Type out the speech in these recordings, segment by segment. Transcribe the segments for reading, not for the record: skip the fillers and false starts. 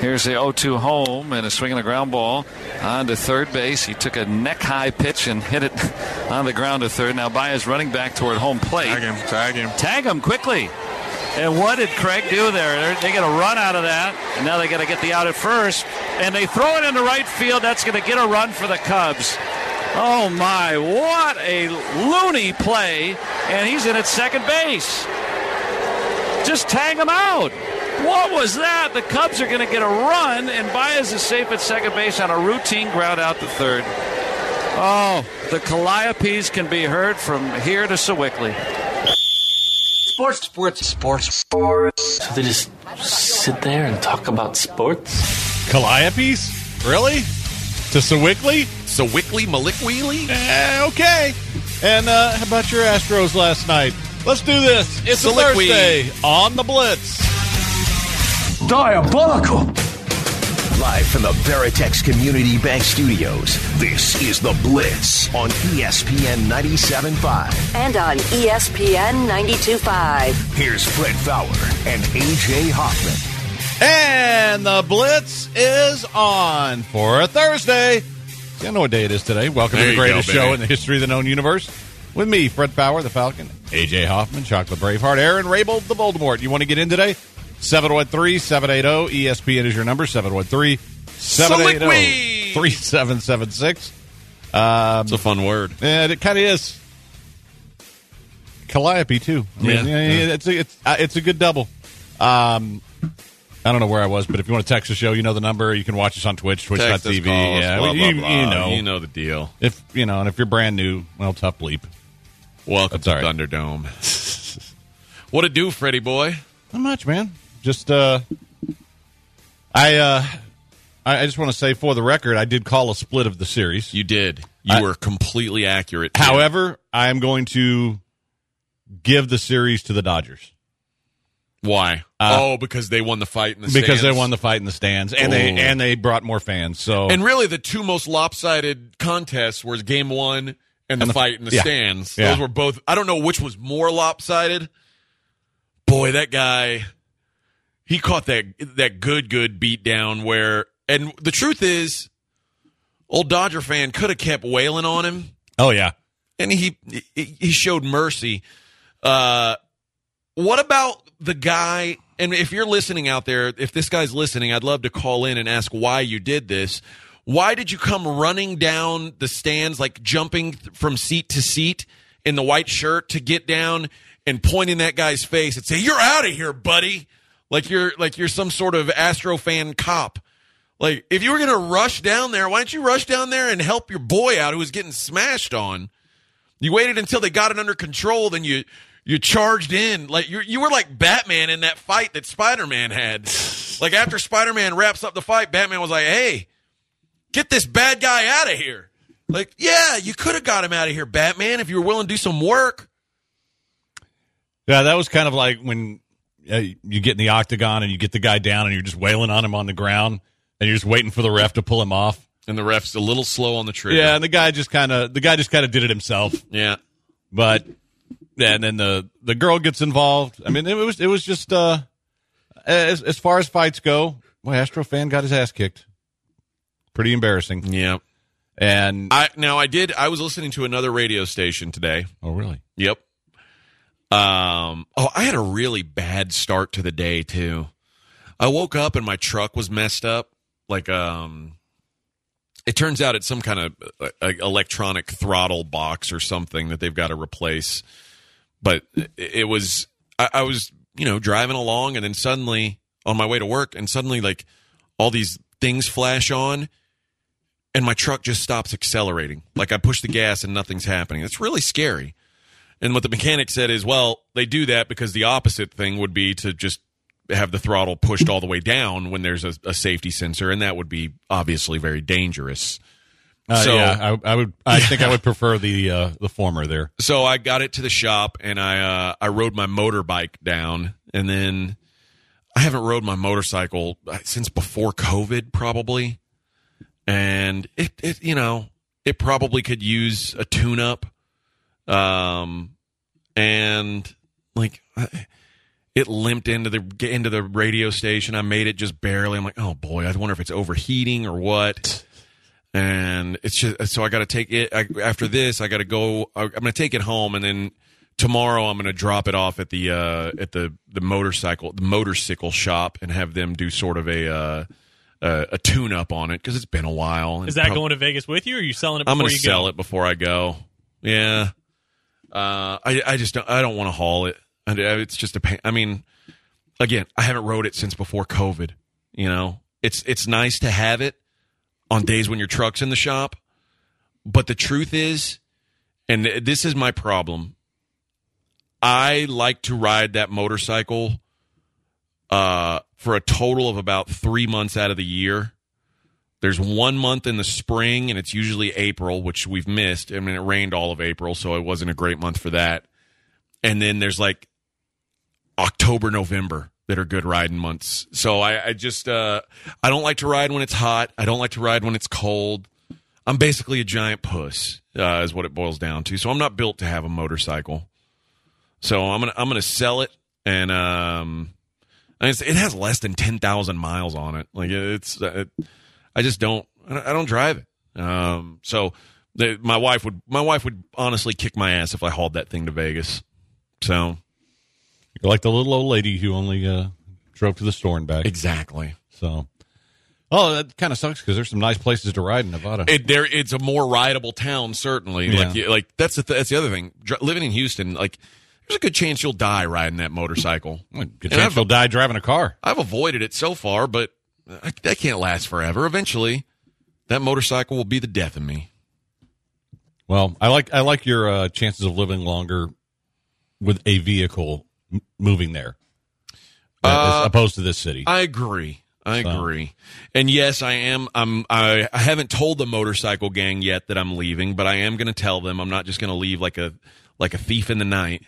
Here's the 0-2 home and a swing and a ground ball on to third base. He took a neck-high pitch and hit it on the ground to third. Now Baez running back toward home plate. Tag him. Tag him quickly. And what did Craig do there? They get a run out of that, and now they got to get the out at first. And they throw it into right field. That's going to get a run for the Cubs. Oh, my, what a loony play. And he's in at second base. Just tag him out. What was that? The Cubs are going to get a run, and Baez is safe at second base on a routine ground out to third. Oh, the Calliopes can be heard from here to Sewickley. Sports. So they just sit there and talk about sports? Calliopes? Really? To Sewickley? Sewickley, Malikweely? Okay. And how about your Astros last night? Let's do this. It's a Thursday on the Blitz. Diabolical. Live from the Veritex Community Bank Studios, this is The Blitz on ESPN 97.5. And on ESPN 92.5. Here's Fred Faour and A.J. Hoffman. And The Blitz is on for a Thursday. See, I know what day it is today. Welcome to the greatest show in the history of the known universe. With me, Fred Faour, the Falcon, A.J. Hoffman, Chocolate Braveheart, Aaron Rabel, the Voldemort. You want to get in today? 713-780. ESPN is your number. 713-780-3776. It's a fun word. Yeah, it kind of is. Calliope, too. I mean, yeah. It's a good double. I don't know where I was, but if you want to text the show, you know the number. You can watch us on Twitch, twitch.tv. Yeah, blah, blah, blah. You know the deal. And if you're brand new, well, tough bleep. Welcome to Thunderdome. What it do, Freddie boy? Not much, man. Just, I just want to say, for the record, I did call a split of the series. You did. You were completely accurate. However, I am going to give the series to the Dodgers. Why? Because they won the fight in the stands. Because they won the fight in the stands, and they brought more fans. So, and really, the two most lopsided contests were Game 1 and the fight in the stands. Yeah. Those were both. I don't know which was more lopsided. Boy, that guy, he caught that good beat down where, and the truth is, old Dodger fan could have kept wailing on him. Oh, yeah. And he showed mercy. What about the guy, and if you're listening out there, if this guy's listening, I'd love to call in and ask why you did this. Why did you come running down the stands, like jumping from seat to seat in the white shirt to get down and point in that guy's face and say, "You're out of here, buddy!" Like you're some sort of Astro fan cop. Like, if you were gonna rush down there, why don't you rush down there and help your boy out who was getting smashed on? You waited until they got it under control, then you charged in. Like you were like Batman in that fight that Spider-Man had. Like, after Spider-Man wraps up the fight, Batman was like, "Hey, get this bad guy out of here!" Like, yeah, you could have got him out of here, Batman, if you were willing to do some work. Yeah, that was kind of like when you get in the octagon and you get the guy down and you're just wailing on him on the ground and you're just waiting for the ref to pull him off. And the ref's a little slow on the trigger. Yeah, and the guy just kind of did it himself. Yeah, but and then the girl gets involved. I mean, it was just as far as fights go, boy, Astro fan got his ass kicked. Pretty embarrassing. Yeah. And I was listening to another radio station today. Oh, really? Yep. I had a really bad start to the day too. I woke up and my truck was messed up. Like, it turns out it's some kind of electronic throttle box or something that they've got to replace. But it was, I was, driving along, and then suddenly on my way to work, and suddenly like all these things flash on and my truck just stops accelerating. Like, I push the gas and nothing's happening. It's really scary. And what the mechanic said is, well, they do that because the opposite thing would be to just have the throttle pushed all the way down when there's a safety sensor, and that would be obviously very dangerous. I think I would prefer the former there. So I got it to the shop, and I rode my motorbike down, and then I haven't rode my motorcycle since before COVID, probably, and it probably could use a tune-up. And like, It limped into the radio station. I made it just barely. I'm like, oh boy, I wonder if it's overheating or what. And it's just, so I got to take it after this. I got to go. I'm going to take it home, and then tomorrow I'm going to drop it off at the motorcycle shop and have them do sort of a tune up on it because it's been a while. Is that going to Vegas with you, or are you selling it before you go? I'm going to sell it before I go. Yeah. I don't want to haul it. It's just a pain. I mean, again, I haven't rode it since before COVID. You know, it's nice to have it on days when your truck's in the shop. But the truth is, and this is my problem, I like to ride that motorcycle for a total of about 3 months out of the year. There's 1 month in the spring, and it's usually April, which we've missed. I mean, it rained all of April, so it wasn't a great month for that. And then there's like October, November that are good riding months. So I just I don't like to ride when it's hot. I don't like to ride when it's cold. I'm basically a giant puss, is what it boils down to. So I'm not built to have a motorcycle. So I'm gonna sell it, and it has less than 10,000 miles on it. Like I don't drive it. My wife would honestly kick my ass if I hauled that thing to Vegas. So you're like the little old lady who only drove to the store and back. Exactly. So, that kind of sucks because there's some nice places to ride in Nevada. It's a more rideable town, certainly. Yeah. Like that's the other thing. Living in Houston, like there's a good chance you'll die riding that motorcycle. Good chance you'll die driving a car. I've avoided it so far, but that can't last forever. Eventually, that motorcycle will be the death of me. Well, I like your chances of living longer with a vehicle moving there as opposed to this city. I agree. And yes, I am. I haven't told the motorcycle gang yet that I'm leaving, but I am going to tell them. I'm not just going to leave like a thief in the night.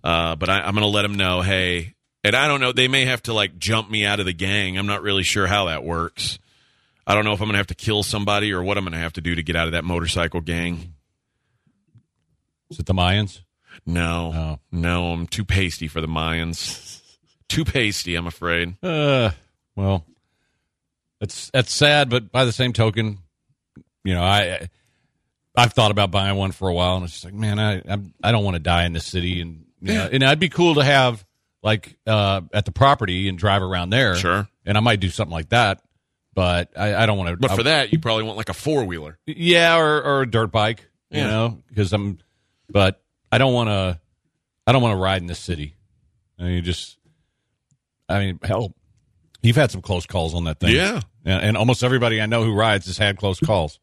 But I'm going to let them know, hey, and I don't know, they may have to like jump me out of the gang. I'm not really sure how that works. I don't know if I'm going to have to kill somebody or what I'm going to have to do to get out of that motorcycle gang. Is it the Mayans? No, I'm too pasty for the Mayans. Too pasty, I'm afraid. Well, that's sad, but by the same token, you know, I've thought about buying one for a while, and it's just like, man, I don't want to die in this city, and you know, and I'd be cool to have like at the property and drive around there, sure, and I might do something like that, but I don't want to. But for that, you probably want like a 4-wheeler, yeah, or a dirt bike, you know, because I don't want to ride in this city. Hell, you've had some close calls on that thing. Yeah. And almost everybody I know who rides has had close calls.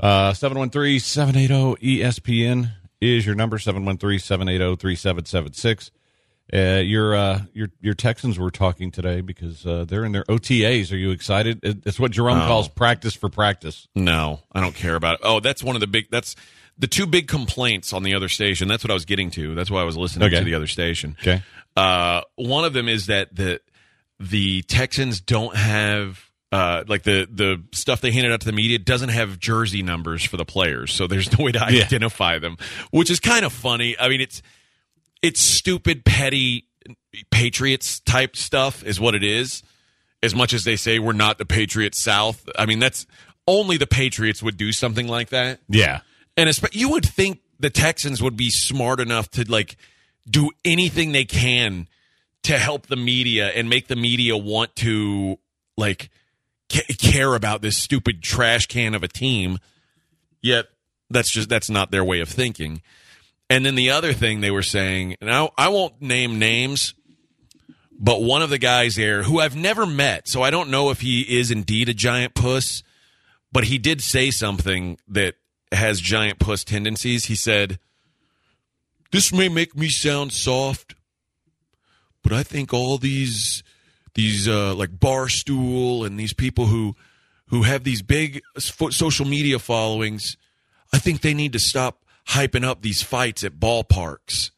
713-780-ESPN is your number. 713-780-3776. Your Texans were talking today because they're in their OTAs. Are you excited? It's what Jerome calls practice for practice. No, I don't care about it. Oh, that's one of the big... That's the two big complaints on the other station. That's what I was getting to. That's why I was listening to the other station. Okay. One of them is that the Texans don't have the stuff they handed out to the media doesn't have jersey numbers for the players, so there's no way to identify them, which is kind of funny. I mean, it's stupid, petty Patriots type stuff is what it is. As much as they say we're not the Patriots South, I mean that's only the Patriots would do something like that. Yeah. And you would think the Texans would be smart enough to like do anything they can to help the media and make the media want to like care about this stupid trash can of a team. Yet that's not their way of thinking. And then the other thing they were saying, and I won't name names, but one of the guys there who I've never met, so I don't know if he is indeed a giant puss, but he did say something that has giant puss tendencies. He said, "This may make me sound soft, but I think all these like Barstool and these people who have these big social media followings, I think they need to stop hyping up these fights at ballparks."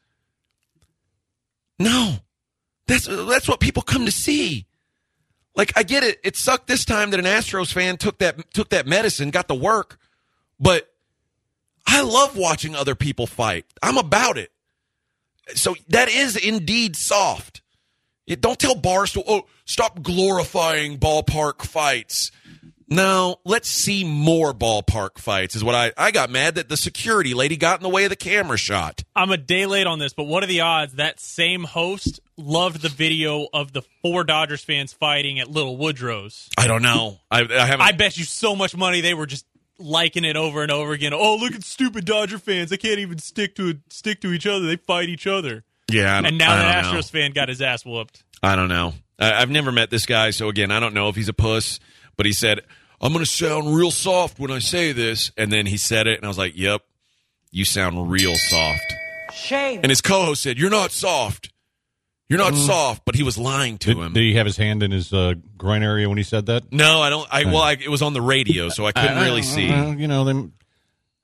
No, that's what people come to see. Like, I get it. It sucked this time that an Astros fan took that medicine, got the work, but I love watching other people fight. I'm about it. So that is indeed soft. Don't tell Barstool, oh, stop glorifying ballpark fights. No, let's see more ballpark fights is what I got mad that the security lady got in the way of the camera shot. I'm a day late on this, but what are the odds that same host loved the video of the four Dodgers fans fighting at Little Woodrow's? I don't know. I haven't. I bet you so much money they were just liking it over and over again. Oh, look at stupid Dodger fans. They can't even stick to each other. They fight each other. Yeah, and now the Astros fan got his ass whooped. I don't know. I've never met this guy, so again, I don't know if he's a puss. But he said, I'm going to sound real soft when I say this. And then he said it, and I was like, yep, you sound real soft. Shame. And his co-host said, you're not soft. You're not soft, but he was lying to him. Did he have his hand in his groin area when he said that? No, I don't. It was on the radio, so I couldn't really see. You know, they've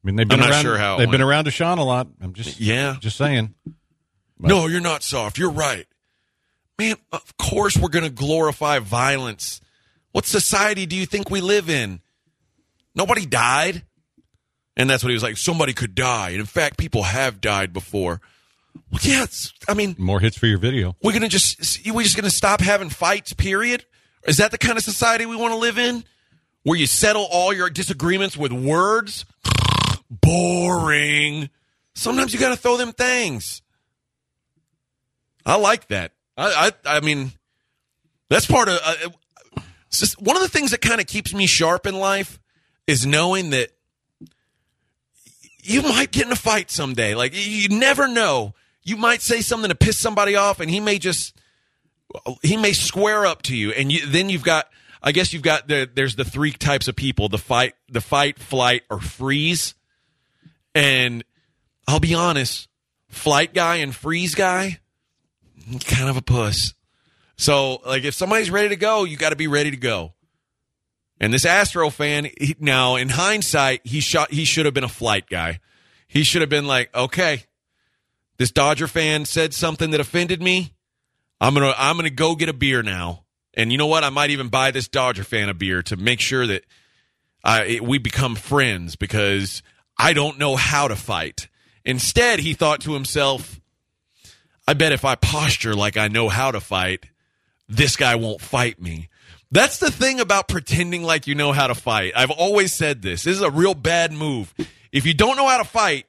been around. Sure how they've been around Deshaun a lot. I'm just saying. But. No, you're not soft. You're right. Man, of course we're going to glorify violence. What society do you think we live in? Nobody died. And that's what he was like. Somebody could die. And in fact, people have died before. Well, yeah, I mean. More hits for your video. We're just going to stop having fights, period? Is that the kind of society we want to live in? Where you settle all your disagreements with words? Boring. Sometimes you got to throw them things. I like that. I mean, that's part of... one of the things that kind of keeps me sharp in life is knowing that you might get in a fight someday. Like, you never know. You might say something to piss somebody off, and he may square up to you. And then there's the three types of people, the fight, flight, or freeze. And I'll be honest, flight guy and freeze guy, kind of a puss. So, like, if somebody's ready to go, you got to be ready to go. And this Astro fan, now in hindsight, he should have been a flight guy. He should have been like, okay, this Dodger fan said something that offended me. I'm gonna go get a beer now. And you know what? I might even buy this Dodger fan a beer to make sure that we become friends because I don't know how to fight. Instead, he thought to himself, I bet if I posture like I know how to fight, this guy won't fight me. That's the thing about pretending like you know how to fight. I've always said this. This is a real bad move. If you don't know how to fight,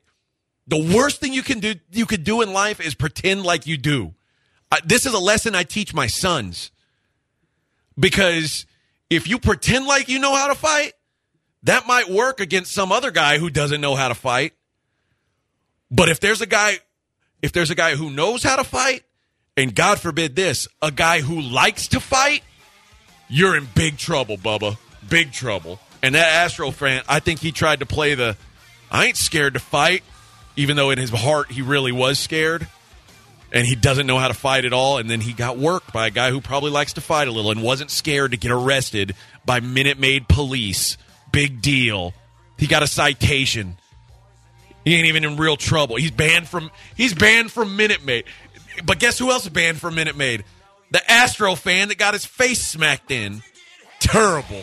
the worst thing you could do in life is pretend like you do. This is a lesson I teach my sons. Because if you pretend like you know how to fight, that might work against some other guy who doesn't know how to fight. But if there's a guy who knows how to fight, and God forbid this, a guy who likes to fight, you're in big trouble, Bubba. Big trouble. And that Astro fan, I think he tried to play the, I ain't scared to fight, even though in his heart he really was scared. And he doesn't know how to fight at all. And then he got worked by a guy who probably likes to fight a little and wasn't scared to get arrested by Minute Maid police. Big deal. He got a citation. He ain't even in real trouble. He's banned from Minute Maid. But guess who else is banned from Minute Maid? The Astro fan that got his face smacked in. Terrible.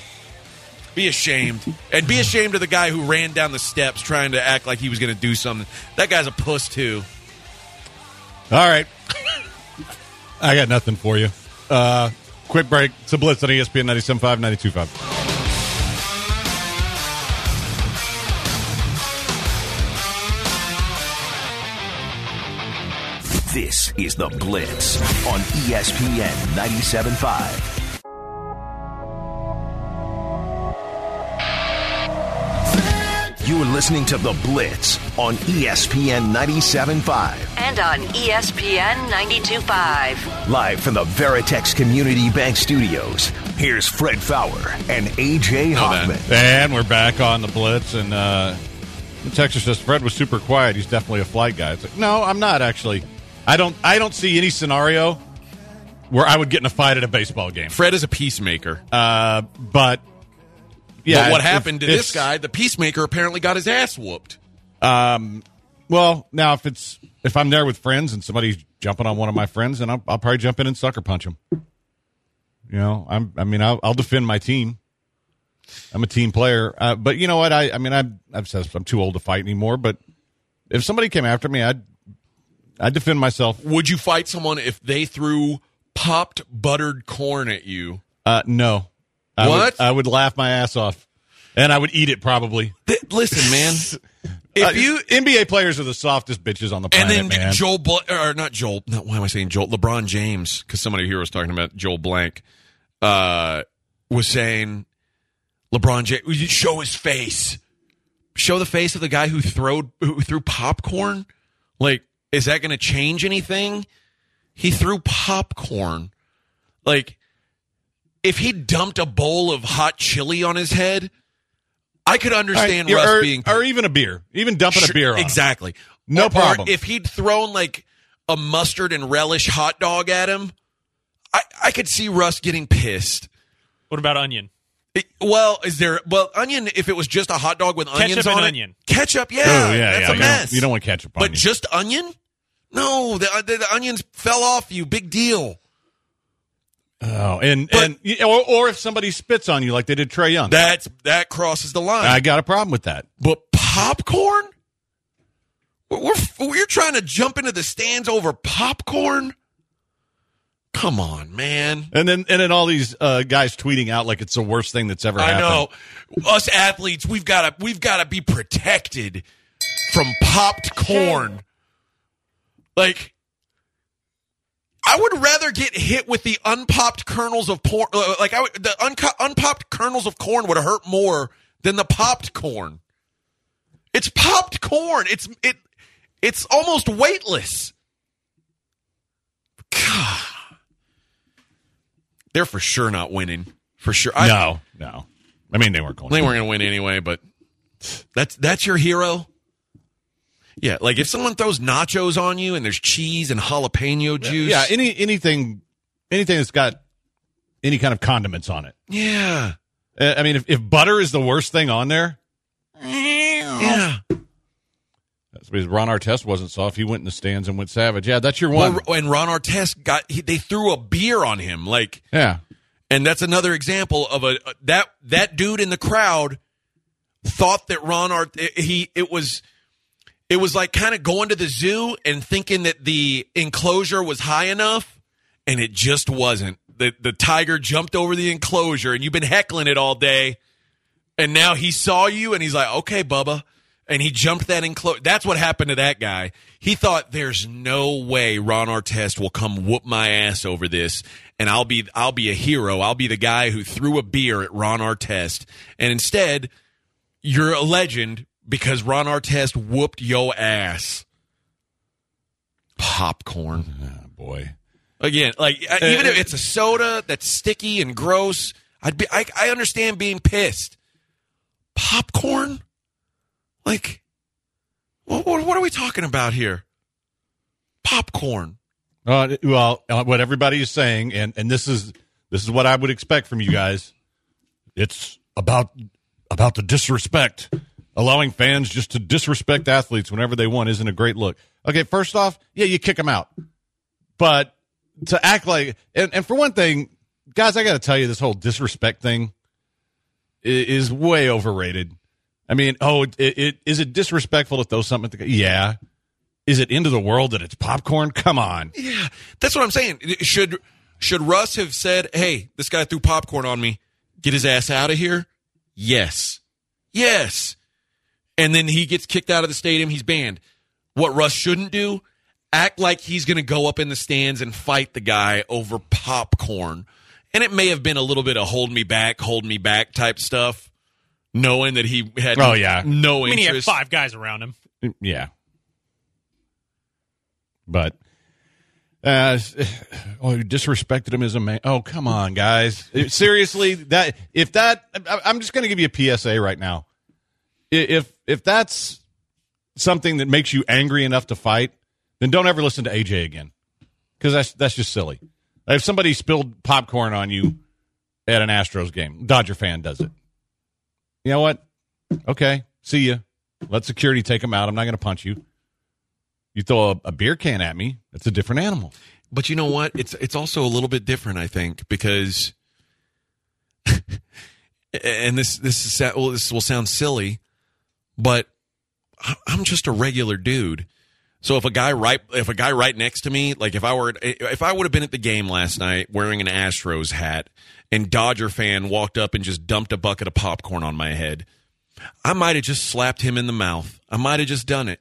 Be ashamed. And be ashamed of the guy who ran down the steps trying to act like he was going to do something. That guy's a puss, too. All right. I got nothing for you. Quick break. It's a Blitz on ESPN 97.5, 92.5. This is The Blitz on ESPN 97.5. You are listening to The Blitz on ESPN 97.5. And on ESPN 92.5. Live from the Veritex Community Bank Studios, here's Fred Faour and A.J. Hoffman. And we're back on The Blitz. And the texter says, Fred was super quiet. He's definitely a flight guy. It's like, no, I'm not actually. I don't see any scenario where I would get in a fight at a baseball game. Fred is a peacemaker. But what happened to this guy, the peacemaker apparently got his ass whooped. Well, now if I'm there with friends and somebody's jumping on one of my friends, then I'll probably jump in and sucker punch him. You know, I'll defend my team. I'm a team player. But you know what? I mean, I've said I'm too old to fight anymore, but if somebody came after me, I'd I defend myself. Would you fight someone if they threw popped buttered corn at you? No. I would laugh my ass off, and I would eat it probably. Listen, man. If you NBA players are the softest bitches on the planet, and then man. LeBron James, because somebody here was talking about Joel Blank, was saying LeBron James, show his face. Show the face of the guy who threw popcorn? Like, is that going to change anything? He threw popcorn. Like, if he dumped a bowl of hot chili on his head, I could understand Russ being... Or even a beer. Even dumping a beer on exactly. Him. No problem. Or if he'd thrown, like, a mustard and relish hot dog at him, I could see Russ getting pissed. What about onion? Onion, if it was just a hot dog with onions on it. Ketchup, yeah. Oh, yeah, that's a mess. You don't want ketchup on it. But just onion? No, the onions fell off you. Big deal. Oh, or if somebody spits on you like they did Trae Young. That crosses the line. I got a problem with that. But popcorn? We're trying to jump into the stands over popcorn? Come on, man. And then all these guys tweeting out like it's the worst thing that's ever happened. I know. Us athletes, we've got to be protected from popped corn. Like, I would rather get hit with the unpopped kernels of corn. Like, unpopped kernels of corn would hurt more than the popped corn. It's popped corn. It's almost weightless. God. They're for sure not winning. For sure. No. I mean, they weren't going to win. They weren't going to win anyway, but that's your hero? Yeah, like if someone throws nachos on you and there's cheese and jalapeno juice. Yeah, anything that's got any kind of condiments on it. Yeah. I mean, if butter is the worst thing on there. Yeah. That's because Ron Artest wasn't soft. He went in the stands and went savage. Yeah, that's your one. Well, and Ron Artest they threw a beer on him. Like, yeah. And that's another example of that dude in the crowd thought that Ron Artest, it was like kind of going to the zoo and thinking that the enclosure was high enough, and it just wasn't. The tiger jumped over the enclosure, and you've been heckling it all day, and now he saw you, and he's like, okay, Bubba. And he jumped that enclosure. That's what happened to that guy. He thought there's no way Ron Artest will come whoop my ass over this, and I'll be a hero. I'll be the guy who threw a beer at Ron Artest. And instead, you're a legend because Ron Artest whooped your ass. Popcorn. Oh, boy. Again, like even if it's a soda that's sticky and gross, I understand being pissed. Popcorn? Like, what are we talking about here? Popcorn. What everybody is saying, and this is what I would expect from you guys. It's about the disrespect. Allowing fans just to disrespect athletes whenever they want isn't a great look. Okay, first off, yeah, you kick them out. But to act like, and for one thing, guys, I got to tell you, this whole disrespect thing is way overrated. I mean, is it disrespectful to throw something at the guy? Yeah. Is it into the world that it's popcorn? Come on. Yeah, that's what I'm saying. Should Russ have said, hey, this guy threw popcorn on me. Get his ass out of here? Yes. And then he gets kicked out of the stadium. He's banned. What Russ shouldn't do, act like he's going to go up in the stands and fight the guy over popcorn. And it may have been a little bit of hold me back type stuff. Knowing that he had no interest. I mean, he had five guys around him. Yeah. But you disrespected him as a man. Oh, come on, guys. Seriously, I'm just going to give you a PSA right now. If that's something that makes you angry enough to fight, then don't ever listen to AJ again. Because that's just silly. If somebody spilled popcorn on you at an Astros game, Dodger fan does it. You know what? Okay, see ya. Let security take him out. I'm not going to punch you. You throw a beer can at me, that's a different animal. But you know what? It's also a little bit different, I think, because, and this will sound silly, but I'm just a regular dude. So if a guy right next to me, like if I would have been at the game last night wearing an Astros hat and Dodger fan walked up and just dumped a bucket of popcorn on my head, I might have just slapped him in the mouth. I might have just done it.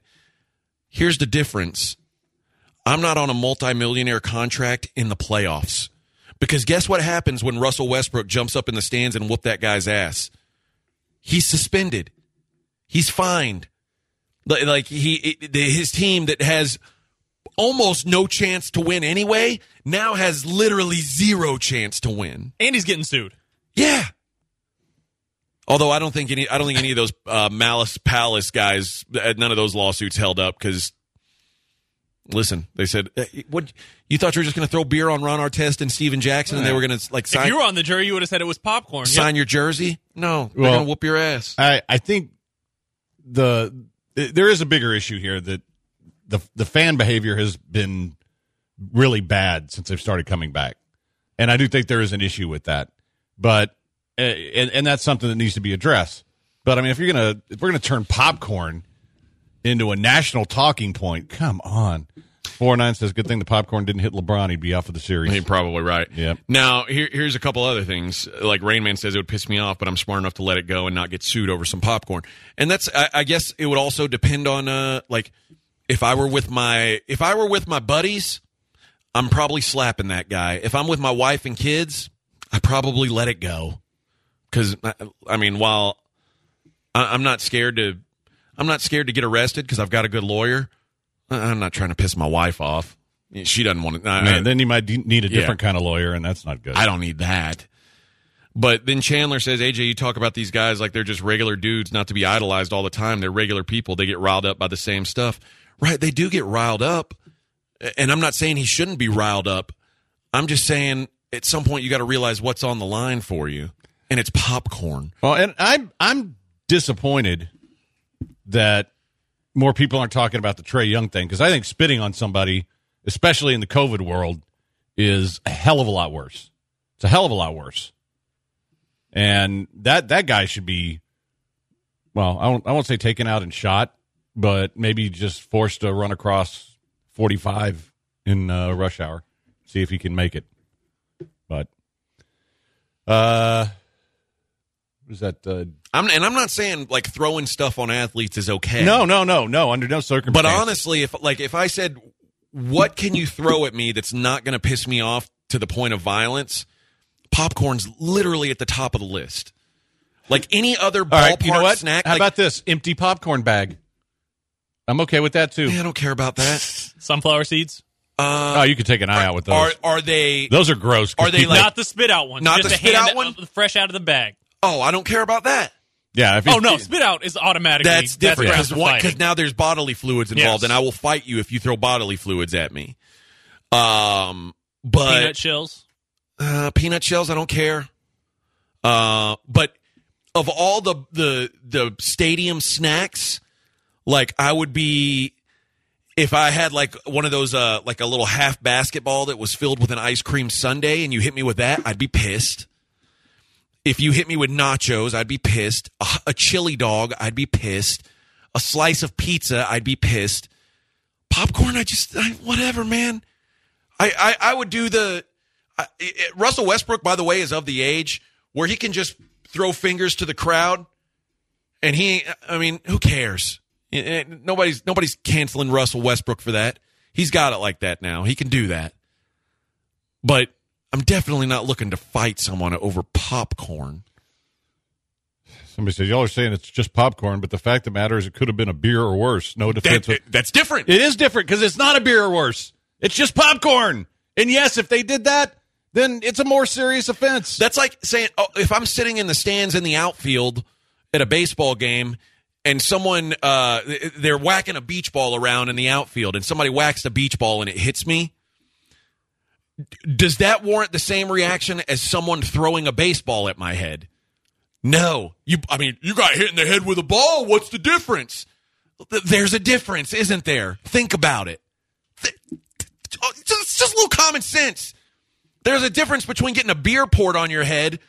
Here's the difference. I'm not on a multimillionaire contract in the playoffs, because guess what happens when Russell Westbrook jumps up in the stands and whooped that guy's ass? He's suspended. He's fined. Like his team that has almost no chance to win anyway now has literally zero chance to win, and he's getting sued. Yeah. Although I don't think any of those Malice Palace guys, none of those lawsuits held up, because listen, they said, "What, you thought you were just going to throw beer on Ron Artest and Steven Jackson, and they were going to like sign?" If you were on the jury, you would have said it was popcorn. Sign your jersey? No, they're going to whoop your ass. I think there is a bigger issue here that the fan behavior has been really bad since they've started coming back. And I do think there is an issue with that. But and that's something that needs to be addressed. But I mean, if we're going to turn popcorn into a national talking point, come on. 49 says, good thing the popcorn didn't hit LeBron. He'd be out for the series. He's probably right. Yeah. Now, here's a couple other things. Like Rain Man says, it would piss me off, but I'm smart enough to let it go and not get sued over some popcorn. And that's, I guess, it would also depend on, like, if I were with my buddies, I'm probably slapping that guy. If I'm with my wife and kids, I probably let it go. Because, I mean, while I'm not scared to get arrested because I've got a good lawyer, I'm not trying to piss my wife off. She doesn't want to. Then you might need a different kind of lawyer, and that's not good. I don't need that. But then Chandler says, AJ, you talk about these guys like they're just regular dudes, not to be idolized all the time. They're regular people. They get riled up by the same stuff. Right, they do get riled up. And I'm not saying he shouldn't be riled up. I'm just saying at some point you got to realize what's on the line for you, and it's popcorn. Well, and I'm disappointed that more people aren't talking about the Trae Young thing, because I think spitting on somebody, especially in the COVID world, is a hell of a lot worse. It's a hell of a lot worse. And that guy should be, well, I won't say taken out and shot, but maybe just forced to run across 45 in rush hour, see if he can make it. But was that? I'm not saying like throwing stuff on athletes is okay. No, under no circumstances. But honestly, if I said, what can you throw at me that's not going to piss me off to the point of violence? Popcorn's literally at the top of the list. Like any other ballpark snack. How about this empty popcorn bag? I'm okay with that too. Yeah, I don't care about that. Sunflower seeds. You could take an eye out with those. Are they? Those are gross. Are they like, not the spit out ones? Not just the spit out one, fresh out of the bag. Oh, I don't care about that. Yeah. Spit out is automatically. That's different, because now there's bodily fluids involved, and I will fight you if you throw bodily fluids at me. But peanut shells, I don't care. But of all the stadium snacks, like I would be, if I had like one of those like a little half basketball that was filled with an ice cream sundae, and you hit me with that, I'd be pissed. If you hit me with nachos, I'd be pissed. A chili dog, I'd be pissed. A slice of pizza, I'd be pissed. Popcorn, whatever, man. I would do Russell Westbrook, by the way, is of the age where he can just throw fingers to the crowd, and who cares? Nobody's canceling Russell Westbrook for that. He's got it like that now. He can do that. But I'm definitely not looking to fight someone over popcorn. Somebody says, y'all are saying it's just popcorn, but the fact of the matter is it could have been a beer or worse. No defense. That's different. It is different, because it's not a beer or worse. It's just popcorn. And yes, if they did that, then it's a more serious offense. That's like saying, if I'm sitting in the stands in the outfield at a baseball game and someone, they're whacking a beach ball around in the outfield, and somebody whacks the beach ball and it hits me, does that warrant the same reaction as someone throwing a baseball at my head? No. You got hit in the head with a ball. What's the difference? There's a difference, isn't there? Think about it. It's just a little common sense. There's a difference between getting a beer poured on your head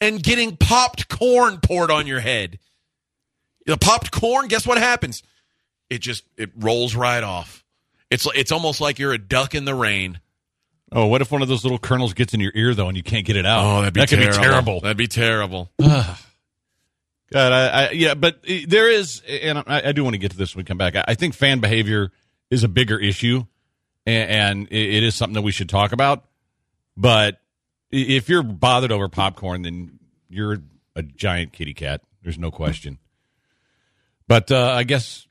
and getting popped corn poured on your head. The popped corn, guess what happens? It rolls right off. It's almost like you're a duck in the rain. Oh, what if one of those little kernels gets in your ear, though, and you can't get it out? Oh, that'd be terrible. That'd be terrible. God, yeah, but there is, and I do want to get to this when we come back. I think fan behavior is a bigger issue, and it is something that we should talk about. But if you're bothered over popcorn, then you're a giant kitty cat. There's no question. But I guess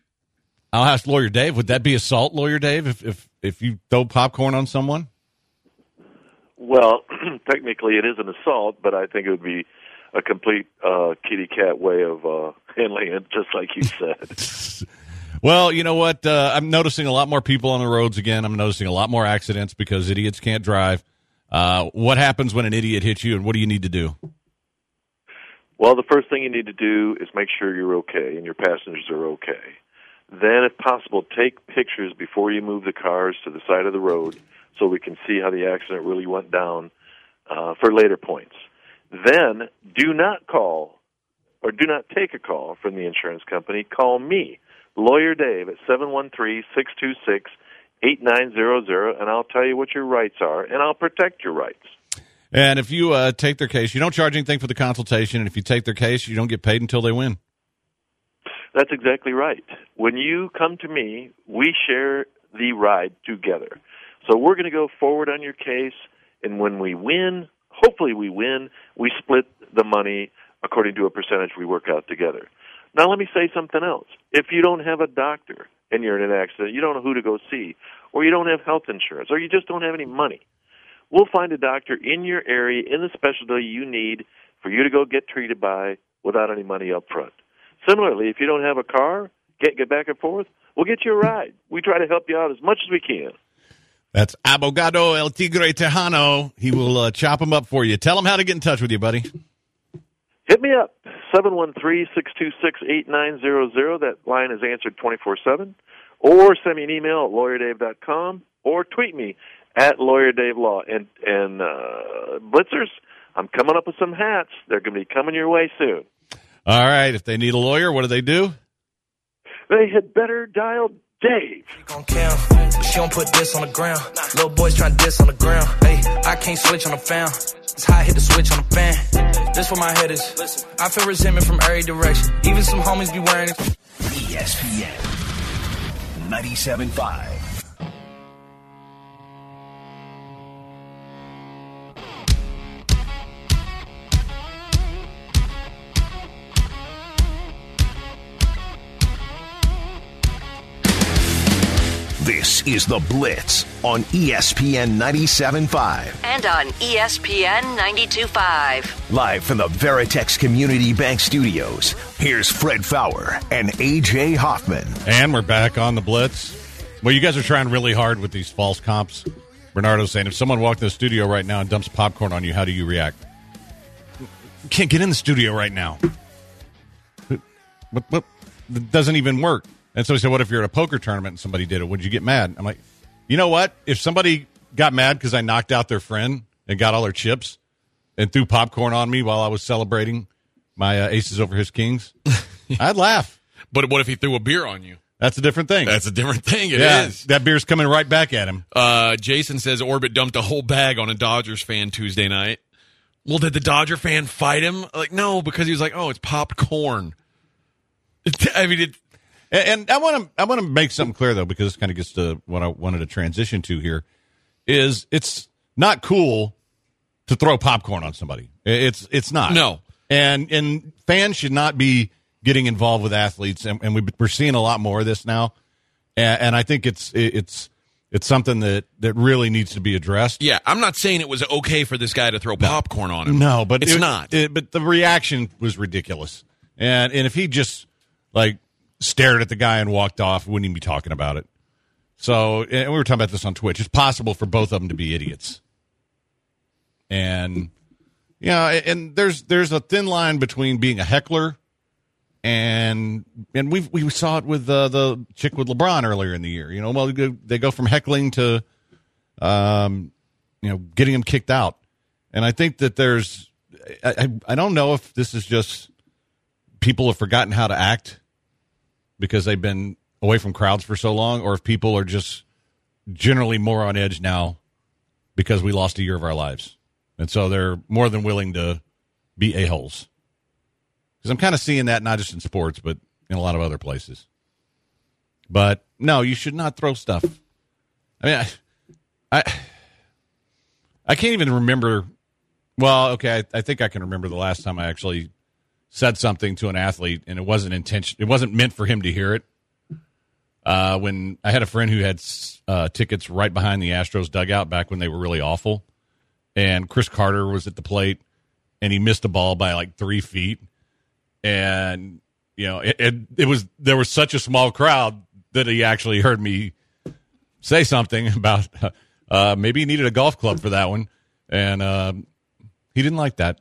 I'll ask Lawyer Dave, would that be assault, Lawyer Dave, if you throw popcorn on someone? Well, technically it is an assault, but I think it would be a complete kitty cat way of handling it, just like you said. Well, you know what? I'm noticing a lot more people on the roads again. I'm noticing a lot more accidents because idiots can't drive. What happens when an idiot hits you, and what do you need to do? Well, the first thing you need to do is make sure you're okay and your passengers are okay. Then, if possible, take pictures before you move the cars to the side of the road so we can see how the accident really went down for later points. Then, do not call or do not take a call from the insurance company. Call me, Lawyer Dave, at 713-626-8900, and I'll tell you what your rights are, and I'll protect your rights. And if you take their case, you don't charge anything for the consultation, and if you take their case, you don't get paid until they win. That's exactly right. When you come to me, we share the ride together. So we're going to go forward on your case, and when we win, hopefully we win, we split the money according to a percentage we work out together. Now let me say something else. If you don't have a doctor and you're in an accident, you don't know who to go see, or you don't have health insurance, or you just don't have any money, we'll find a doctor in your area, in the specialty you need for you to go get treated by without any money up front. Similarly, if you don't have a car, can't get back and forth, we'll get you a ride. We try to help you out as much as we can. That's Abogado El Tigre Tejano. He will chop him up for you. Tell him how to get in touch with you, buddy. Hit me up, 713-626-8900. That line is answered 24/7. Or send me an email at lawyerdave.com or tweet me at lawyerdavelaw. And Blitzers, I'm coming up with some hats. They're going to be coming your way soon. All right. If they need a lawyer, what do? They had better dial Dave. She gon' count, but she don't put this on the ground. Little boys tryna diss on the ground. Hey, I can't switch on the fan. It's hot, hit the switch on the fan. This where my head is. I feel resentment from every direction. Even some homies be wearing it. ESPN 97.5. This is The Blitz on ESPN 97.5. And on ESPN 92.5. Live from the Veritex Community Bank Studios, here's Fred Faour and A.J. Hoffman. And we're back on The Blitz. Well, you guys are trying really hard with these false comps. Bernardo's saying, if someone walked in the studio right now and dumps popcorn on you, how do you react? Can't get in the studio right now. But it doesn't even work. And so he said, what if you're at a poker tournament and somebody did it? Would you get mad? I'm like, you know what? If somebody got mad because I knocked out their friend and got all their chips and threw popcorn on me while I was celebrating my aces over his kings, I'd laugh. But what if he threw a beer on you? That's a different thing. It is. That beer's coming right back at him. Jason says Orbit dumped a whole bag on a Dodgers fan Tuesday night. Well, did the Dodger fan fight him? Like, no, because he was like, oh, it's popcorn. And I want to make something clear, though, because this kind of gets to what I wanted to transition to here, is it's not cool to throw popcorn on somebody. It's not. No. And fans should not be getting involved with athletes, and we're seeing a lot more of this now. And I think it's something that really needs to be addressed. Yeah, I'm not saying it was okay for this guy to throw popcorn on him. No, but it's not. But the reaction was ridiculous. And if he just, like, stared at the guy and walked off, wouldn't even be talking about it. So, and we were talking about this on Twitch. It's possible for both of them to be idiots. And, you know, and there's a thin line between being a heckler and we saw it with the chick with LeBron earlier in the year. You know, well, they go from heckling to, you know, getting him kicked out. And I think that there's, I don't know if this is just people have forgotten how to act because they've been away from crowds for so long, or if people are just generally more on edge now because we lost a year of our lives. And so they're more than willing to be a-holes. Because I'm kind of seeing that not just in sports, but in a lot of other places. But, no, you should not throw stuff. I mean, I can't even remember. Well, okay, I think I can remember the last time I actually said something to an athlete, and it wasn't intention. It wasn't meant for him to hear it. When I had a friend who had tickets right behind the Astros dugout back when they were really awful, and Chris Carter was at the plate, and he missed a ball by like 3 feet, and you know it was there was such a small crowd that he actually heard me say something about maybe he needed a golf club for that one, and he didn't like that.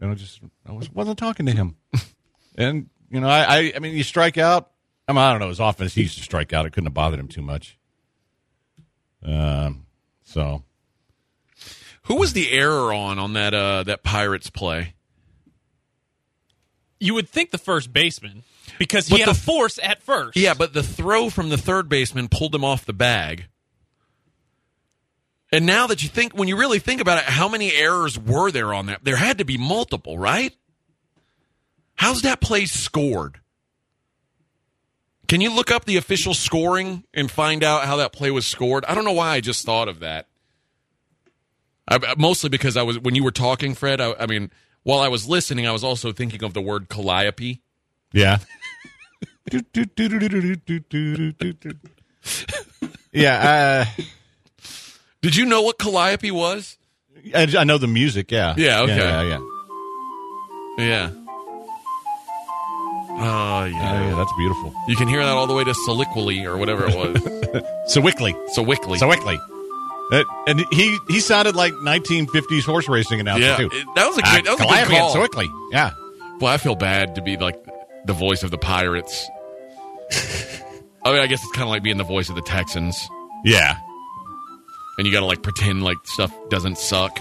And I wasn't talking to him, and you know I mean you strike out. I don't know. His offense, he used to strike out. It couldn't have bothered him too much. So, who was the error on that Pirates play? You would think the first baseman because he had a force at first. Yeah, but the throw from the third baseman pulled him off the bag. And now that you think, when you really think about it, how many errors were there on that? There had to be multiple, right? How's that play scored? Can you look up the official scoring and find out how that play was scored? I don't know why I just thought of that. Mostly because when you were talking, Fred, I mean, while I was listening, I was also thinking of the word Calliope. Yeah. Yeah. Did you know what Calliope was? I know the music, yeah. Yeah, okay. Yeah. Oh, yeah. Oh, yeah, that's beautiful. You can hear that all the way to Sewickley or whatever it was. Sewickley. And he sounded like 1950s horse racing announcer, too. That was a great call. Sewickley. Yeah. Well, I feel bad to be, like, the voice of the Pirates. I mean, I guess it's kind of like being the voice of the Texans. Yeah. And you got to, like, pretend, like, stuff doesn't suck.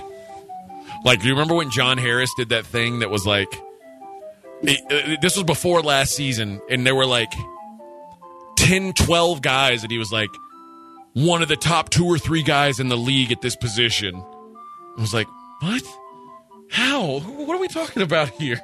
Like, do you remember when John Harris did that thing that was, like, this was before last season, and there were like 10, 12 guys, and he was like one of the top 2 or 3 guys in the league at this position. I was like, what? How? What are we talking about here?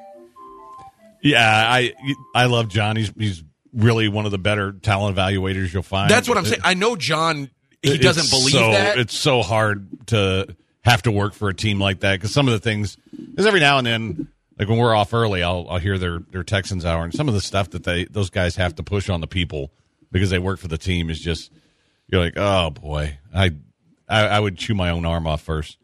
Yeah, I love John. He's really one of the better talent evaluators you'll find. That's what I'm saying. I know John, he doesn't believe that. It's so hard to have to work for a team like that, because some of the things, because every now and then, like when we're off early, I'll hear their Texans hour, and some of the stuff that those guys have to push on the people because they work for the team is just, you're like, oh boy, I would chew my own arm off first.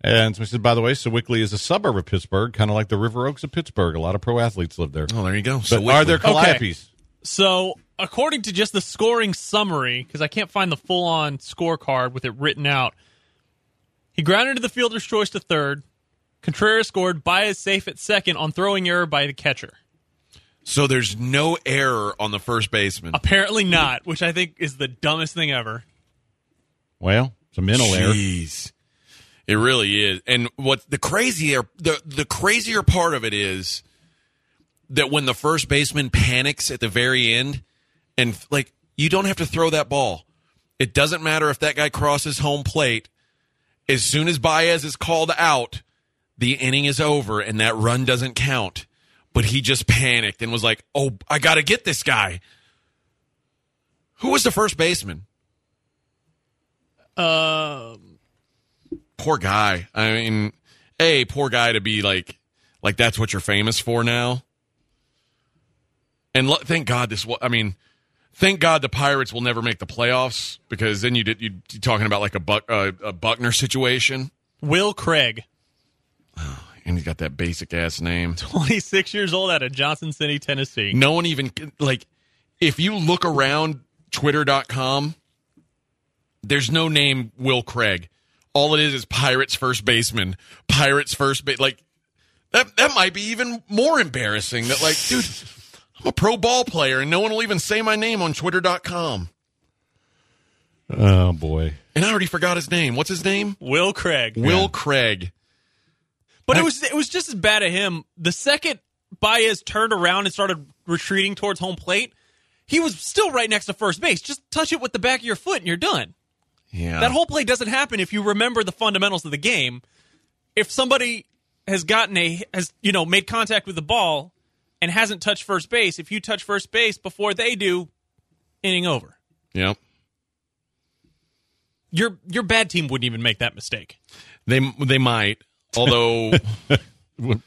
And so he said, by the way, Sewickley is a suburb of Pittsburgh, kind of like the River Oaks of Pittsburgh. A lot of pro athletes live there. Oh, there you go. But are there Calliopes? Okay. So according to just the scoring summary, because I can't find the full on scorecard with it written out, he grounded to the fielder's choice to third. Contreras scored, Baez safe at second on throwing error by the catcher. So there's no error on the first baseman. Apparently not, which I think is the dumbest thing ever. Well, it's a mental error. Jeez. It really is. And what the crazier part of it is that when the first baseman panics at the very end, and like you don't have to throw that ball. It doesn't matter if that guy crosses home plate. As soon as Baez is called out, the inning is over, and that run doesn't count. But he just panicked and was like, oh, I got to get this guy. Who was the first baseman? Poor guy. I mean, poor guy to be like that's what you're famous for now. And thank God thank God the Pirates will never make the playoffs, because then you're talking about like a Buckner situation. Will Craig. Oh, and he's got that basic-ass name. 26 years old out of Johnson City, Tennessee. No one even, like, if you look around Twitter.com, there's no name Will Craig. All it is Pirates first baseman. Pirates first base. Like, that might be even more embarrassing. That, like, dude, I'm a pro ball player, and no one will even say my name on Twitter.com. Oh, boy. And I already forgot his name. What's his name? Will Craig. Will Craig. But it was just as bad of him. The second Baez turned around and started retreating towards home plate, he was still right next to first base. Just touch it with the back of your foot and you're done. Yeah. That whole play doesn't happen if you remember the fundamentals of the game. If somebody has gotten made contact with the ball and hasn't touched first base, if you touch first base before they do, inning over. Yep. Your bad team wouldn't even make that mistake. They might, although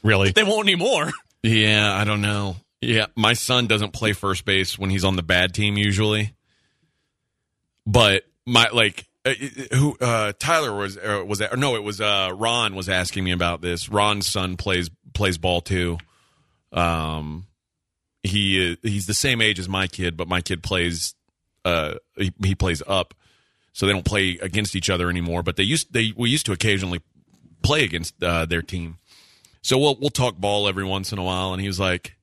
really they won't anymore. Yeah, I don't know. Yeah, my son doesn't play first base when he's on the bad team usually. But Tyler was or no, it was Ron was asking me about this. Ron's son plays ball too. He's the same age as my kid, but my kid plays he plays up. So they don't play against each other anymore, but we used to occasionally play against their team. So we'll talk ball every once in a while, and he was like,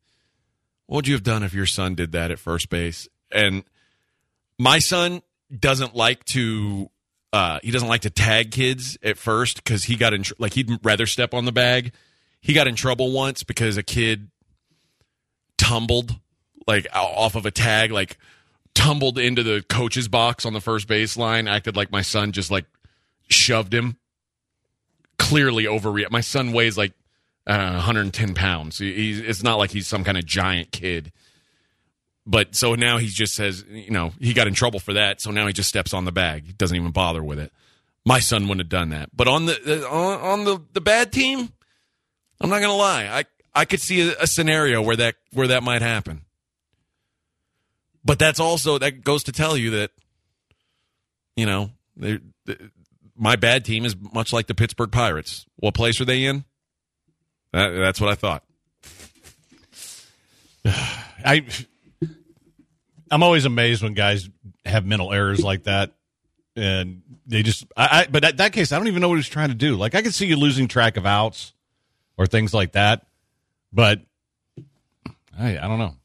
"What would you have done if your son did that at first base?" And my son doesn't like to tag kids at first because he got in he'd rather step on the bag. He got in trouble once because a kid tumbled off of a tag, tumbled into the coach's box on the first baseline, acted like my son just shoved him. Clearly overreacted. My son weighs 110 pounds. It's not like he's some kind of giant kid. But so now he just says, he got in trouble for that. So now he just steps on the bag. He doesn't even bother with it. My son wouldn't have done that. But on the bad team, I'm not going to lie. I could see a scenario where that might happen. But that's also, that goes to tell you that, my bad team is much like the Pittsburgh Pirates. What place are they in? That's what I thought. I'm always amazed when guys have mental errors like that. And they just, but at that case, I don't even know what he's trying to do. I could see you losing track of outs or things like that. But I don't know.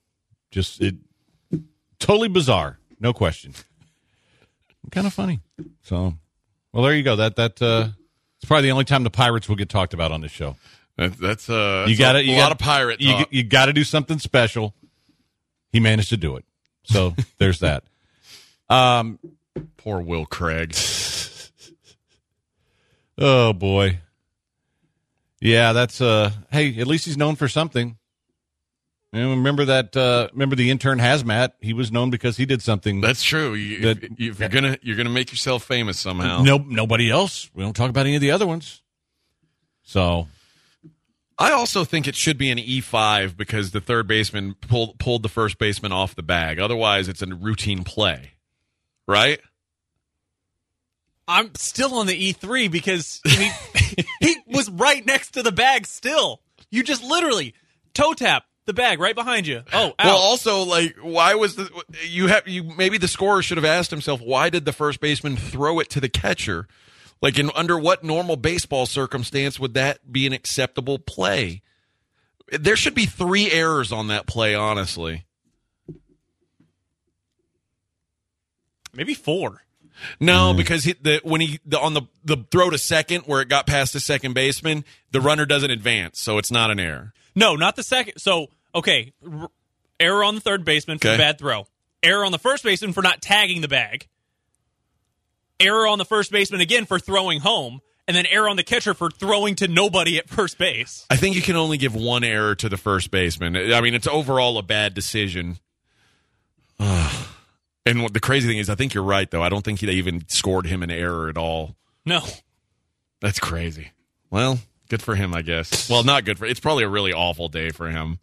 Just, it. Totally bizarre, no question. Kind of funny. So, well, there you go. That it's probably the only time the Pirates will get talked about on this show. That's a lot of pirate talk. You got to do something special. He managed to do it. So there's that. Poor Will Craig. Oh boy. Yeah, that's hey. At least he's known for something. And remember that. Remember the intern Hazmat. He was known because he did something. That's true. If you're gonna make yourself famous somehow. No, nobody else. We don't talk about any of the other ones. So, I also think it should be an E5 because the third baseman pulled the first baseman off the bag. Otherwise, it's a routine play, right? I'm still on the E3 because he was right next to the bag. Still, you just literally toe tap the bag right behind you. Oh, out. Well, also, why was maybe the scorer should have asked himself, why did the first baseman throw it to the catcher? Under what normal baseball circumstance would that be an acceptable play? There should be 3 errors on that play, honestly. Maybe 4. No, because when he, on the throw to second where it got past the second baseman, the runner doesn't advance, so it's not an error. No, not the second. So, okay, error on the third baseman for the bad throw. Error on the first baseman for not tagging the bag. Error on the first baseman again for throwing home. And then error on the catcher for throwing to nobody at first base. I think you can only give 1 error to the first baseman. I mean, it's overall a bad decision. And what the crazy thing is, I think you're right, though. I don't think they even scored him an error at all. No. That's crazy. Well... good for him, I guess. Well, not good for him. It's probably a really awful day for him.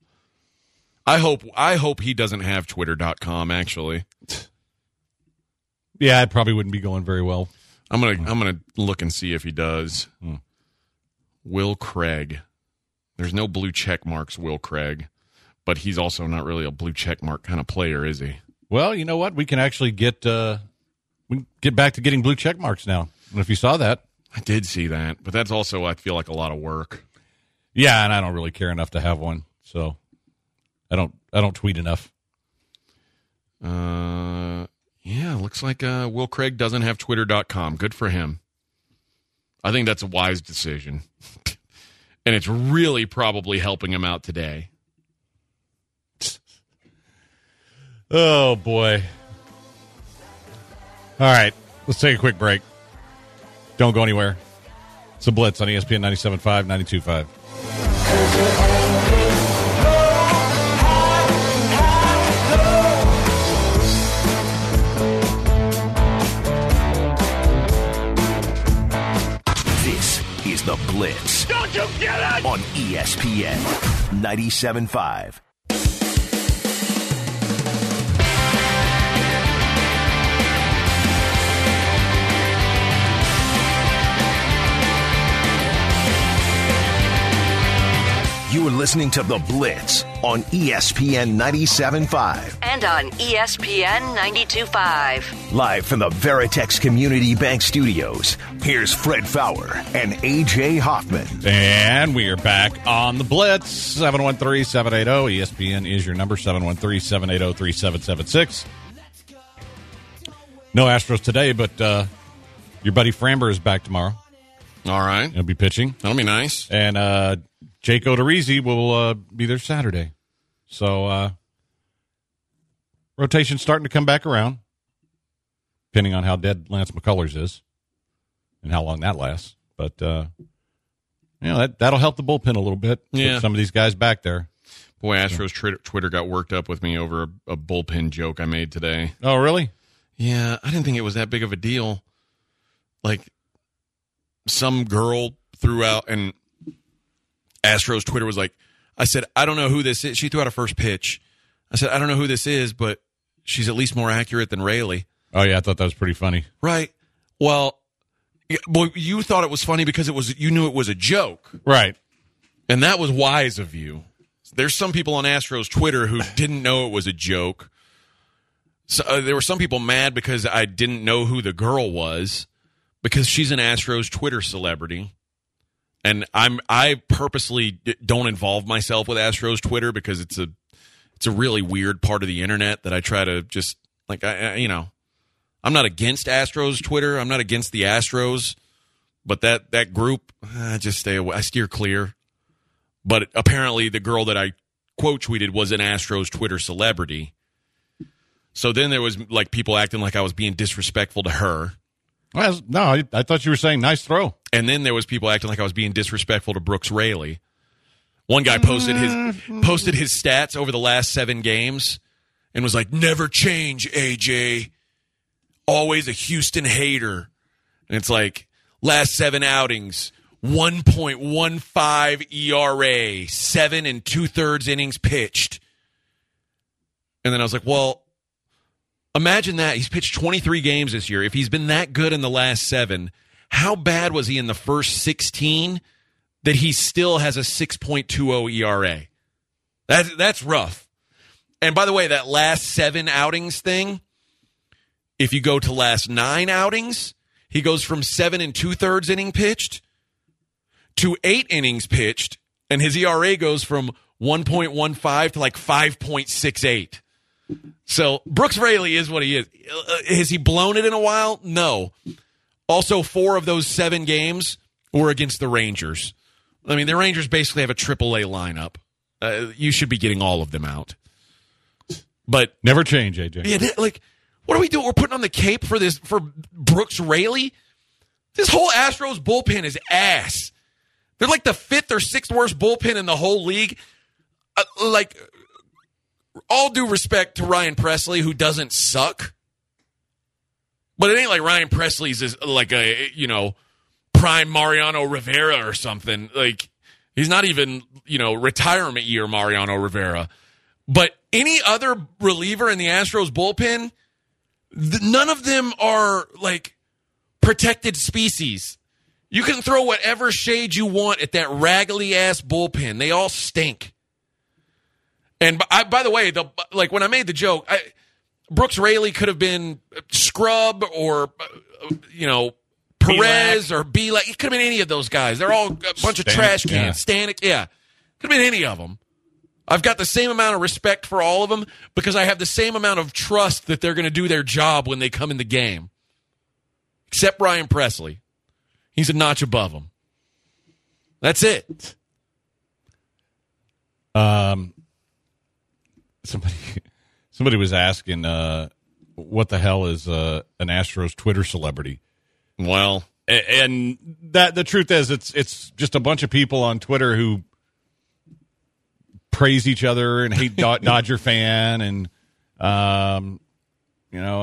I hope he doesn't have Twitter.com, actually. Yeah, it probably wouldn't be going very well. I'm gonna look and see if he does. Will Craig. There's no blue check marks, Will Craig. But he's also not really a blue check mark kind of player, is he? Well, you know what? We can actually get we can get back to getting blue check marks now. I don't know if you saw that. I did see that, but that's also, I feel like, a lot of work. Yeah, and I don't really care enough to have one, so I don't tweet enough. Yeah, looks like Will Craig doesn't have Twitter.com. Good for him. I think that's a wise decision, and it's really probably helping him out today. Oh, boy. All right, let's take a quick break. Don't go anywhere. It's a Blitz on ESPN 97.5, 92.5. This is the Blitz. Don't you get it? On ESPN 97.5. You are listening to The Blitz on ESPN 97.5. And on ESPN 92.5. Live from the Veritex Community Bank Studios, here's Fred Faour and A.J. Hoffman. And we are back on The Blitz, 713-780. ESPN is your number, 713-780-3776. No Astros today, but your buddy Framber is back tomorrow. All right. He'll be pitching. That'll be nice. And Jake Odorizzi will be there Saturday. So rotation's starting to come back around, depending on how dead Lance McCullers is and how long that lasts. But, you know, that'll help the bullpen a little bit. Yeah. With some of these guys back there. Boy, Astros Twitter got worked up with me over a bullpen joke I made today. Oh, really? Yeah, I didn't think it was that big of a deal. Like, some girl threw out and Astros Twitter was like, I said, I don't know who this is. She threw out a first pitch. I said, I don't know who this is, but she's at least more accurate than Rayleigh. Oh, yeah, I thought that was pretty funny. Right. Well, you thought it was funny because you knew it was a joke. Right. And that was wise of you. There's some people on Astros Twitter who didn't know it was a joke. So there were some people mad because I didn't know who the girl was because she's an Astros Twitter celebrity. And I purposely don't involve myself with Astros Twitter because it's a really weird part of the internet that I try to just like I'm not against Astros Twitter, I'm not against the Astros, but that group I just stay away. I steer clear. But apparently the girl that I quote tweeted was an Astros Twitter celebrity. So then there was like people acting like I was being disrespectful to her. Well, no, I thought you were saying nice throw. And then there was people acting like I was being disrespectful to Brooks Raley. One guy posted his stats over the last 7 games and was like, never change, AJ. Always a Houston hater. And it's like, last 7 outings, 1.15 ERA, 7 2/3 innings pitched. And then I was like, well, imagine that. He's pitched 23 games this year. If he's been that good in the last 7, how bad was he in the first 16 that he still has a 6.20 ERA? That's rough. And by the way, that last 7 outings thing, if you go to last 9 outings, he goes from 7 2/3 inning pitched to 8 innings pitched, and his ERA goes from 1.15 to like 5.68. So Brooks Raley is what he is. Has he blown it in a while? No. Also, 4 of those 7 games were against the Rangers. I mean, the Rangers basically have a AAA lineup. You should be getting all of them out. But never change, AJ. Yeah, like, what are we doing? We're putting on the cape for Brooks Raley. This whole Astros bullpen is ass. They're like the 5th or 6th worst bullpen in the whole league. All due respect to Ryan Pressly, who doesn't suck, but it ain't like Ryan Presley's is like a prime Mariano Rivera or something. Like he's not even retirement year Mariano Rivera. But any other reliever in the Astros bullpen, none of them are like protected species. You can throw whatever shade you want at that raggly ass bullpen. They all stink. And by the way, when I made the joke, Brooks Raley could have been Scrub or, Perez or B-Lack. It could have been any of those guys. They're all a bunch of trash cans. Yeah. Stanek, yeah. Could have been any of them. I've got the same amount of respect for all of them because I have the same amount of trust that they're going to do their job when they come in the game. Except Ryan Pressly. He's a notch above them. That's it. Somebody was asking, what the hell is an Astros Twitter celebrity? Well, And that the truth is, it's just a bunch of people on Twitter who praise each other and hate Dodger fan, and you know,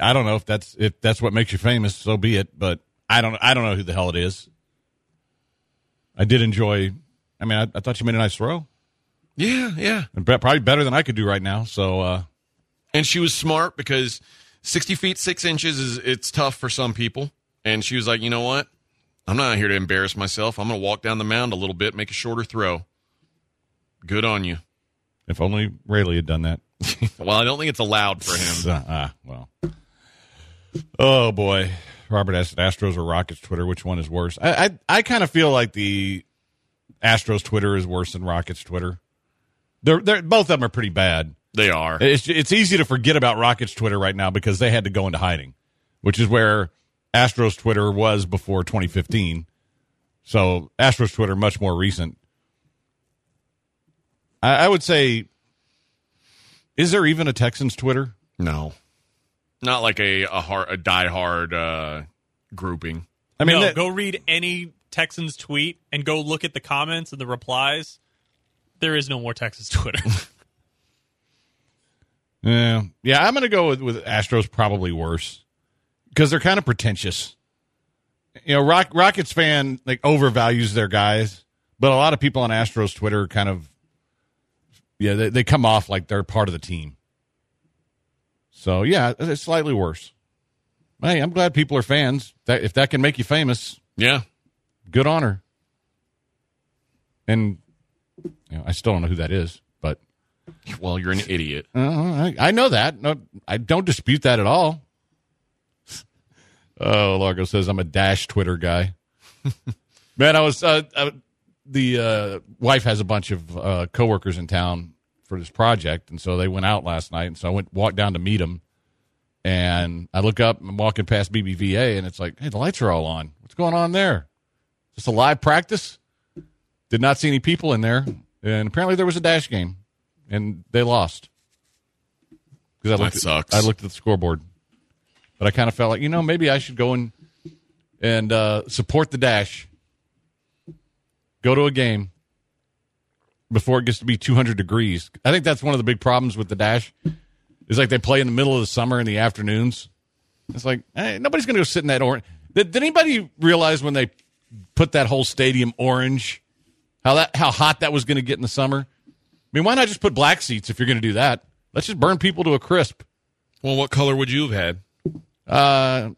I don't know if that's what makes you famous. So be it, but I don't know who the hell it is. I did enjoy. I mean, I thought you made a nice throw. Yeah, and probably better than I could do right now. So, and she was smart because 60 feet 6 inches it's tough for some people. And she was like, you know what? I'm not here to embarrass myself. I'm going to walk down the mound a little bit, make a shorter throw. Good on you. If only Rayleigh had done that. Well, I don't think it's allowed for him. Well. Oh, boy. Robert asked, Astros or Rockets Twitter, which one is worse? I kind of feel like the Astros Twitter is worse than Rockets Twitter. They're both of them are pretty bad. They are. It's easy to forget about Rockets Twitter right now because they had to go into hiding, which is where Astros Twitter was before 2015. So Astros Twitter, much more recent. I would say, is there even a Texans Twitter? No. Not like a diehard grouping. I mean, no, go read any Texans tweet and go look at the comments and the replies. There is no more Texans Twitter. Yeah, I'm going to go with Astros probably worse because they're kind of pretentious. You know, Rockets fan like overvalues their guys, but a lot of people on Astros Twitter kind of, yeah, they come off like they're part of the team. So, yeah, it's slightly worse. Hey, I'm glad people are fans. If that can make you famous, yeah, good honor. And you know, I still don't know who that is, but... Well, you're an idiot. I know that. No, I don't dispute that at all. Oh, Largo says, I'm a Dash Twitter guy. Man, I was... The wife has a bunch of coworkers in town for this project, and so they went out last night, and so I walked down to meet them, and I look up, and I'm walking past BBVA, and it's like, hey, the lights are all on. What's going on there? Just a live practice? Did not see any people in there, and apparently there was a Dash game, and they lost. That sucks. I looked at the scoreboard, but I kind of felt like, you know, maybe I should go and support the Dash. Go to a game before it gets to be 200 degrees. I think that's one of the big problems with the Dash is like they play in the middle of the summer in the afternoons. It's like, hey, nobody's going to go sit in that orange. Did anybody realize when they put that whole stadium orange, how hot that was going to get in the summer? I mean, why not just put black seats if you're going to do that? Let's just burn people to a crisp. Well, what color would you have had?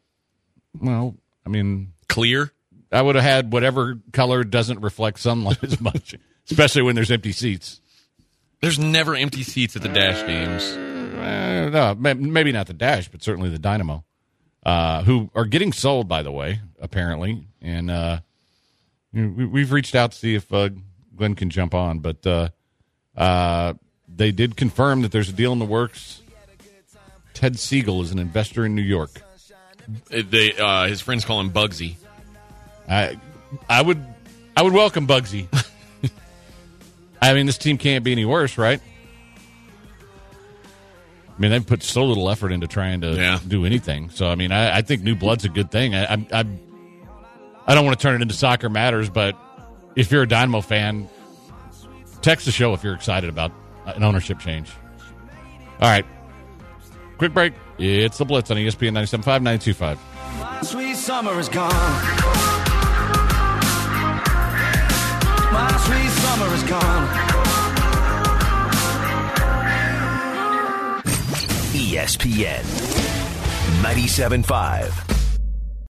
Well, I mean. Clear? I would have had whatever color doesn't reflect sunlight as much, especially when there's empty seats. There's never empty seats at the Dash games. No, maybe not the Dash, but certainly the Dynamo, who are getting sold, by the way, apparently. And we've reached out to see if Glenn can jump on, but they did confirm that there's a deal in the works. Ted Siegel is an investor in New York. His friends call him Bugsy. I would welcome Bugsy. I mean, this team can't be any worse, right? I mean, they've put so little effort into trying to do anything. So, I mean, I think new blood's a good thing. I don't want to turn it into Soccer Matters, but if you're a Dynamo fan, text the show if you're excited about an ownership change. All right. Quick break. It's the Blitz on ESPN 97.5, 925. My sweet summer is gone. My sweet summer is gone. ESPN 97.5.